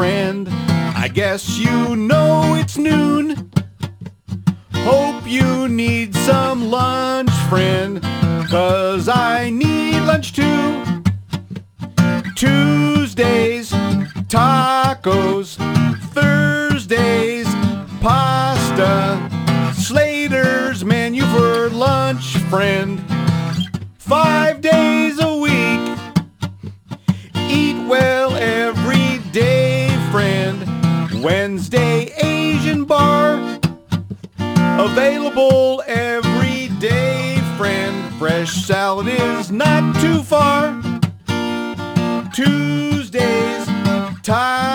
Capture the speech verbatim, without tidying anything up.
friend. I guess you know it's noon. Hope you need some lunch, friend, 'cause I need lunch too. Tuesdays, tacos. Thursdays, pasta. Slater's menu for lunch, friend. Five days a week. Eat well every day, friend. Wednesday, Asian bar. Available every day, friend. Fresh salad is not too far. Tuesdays, time.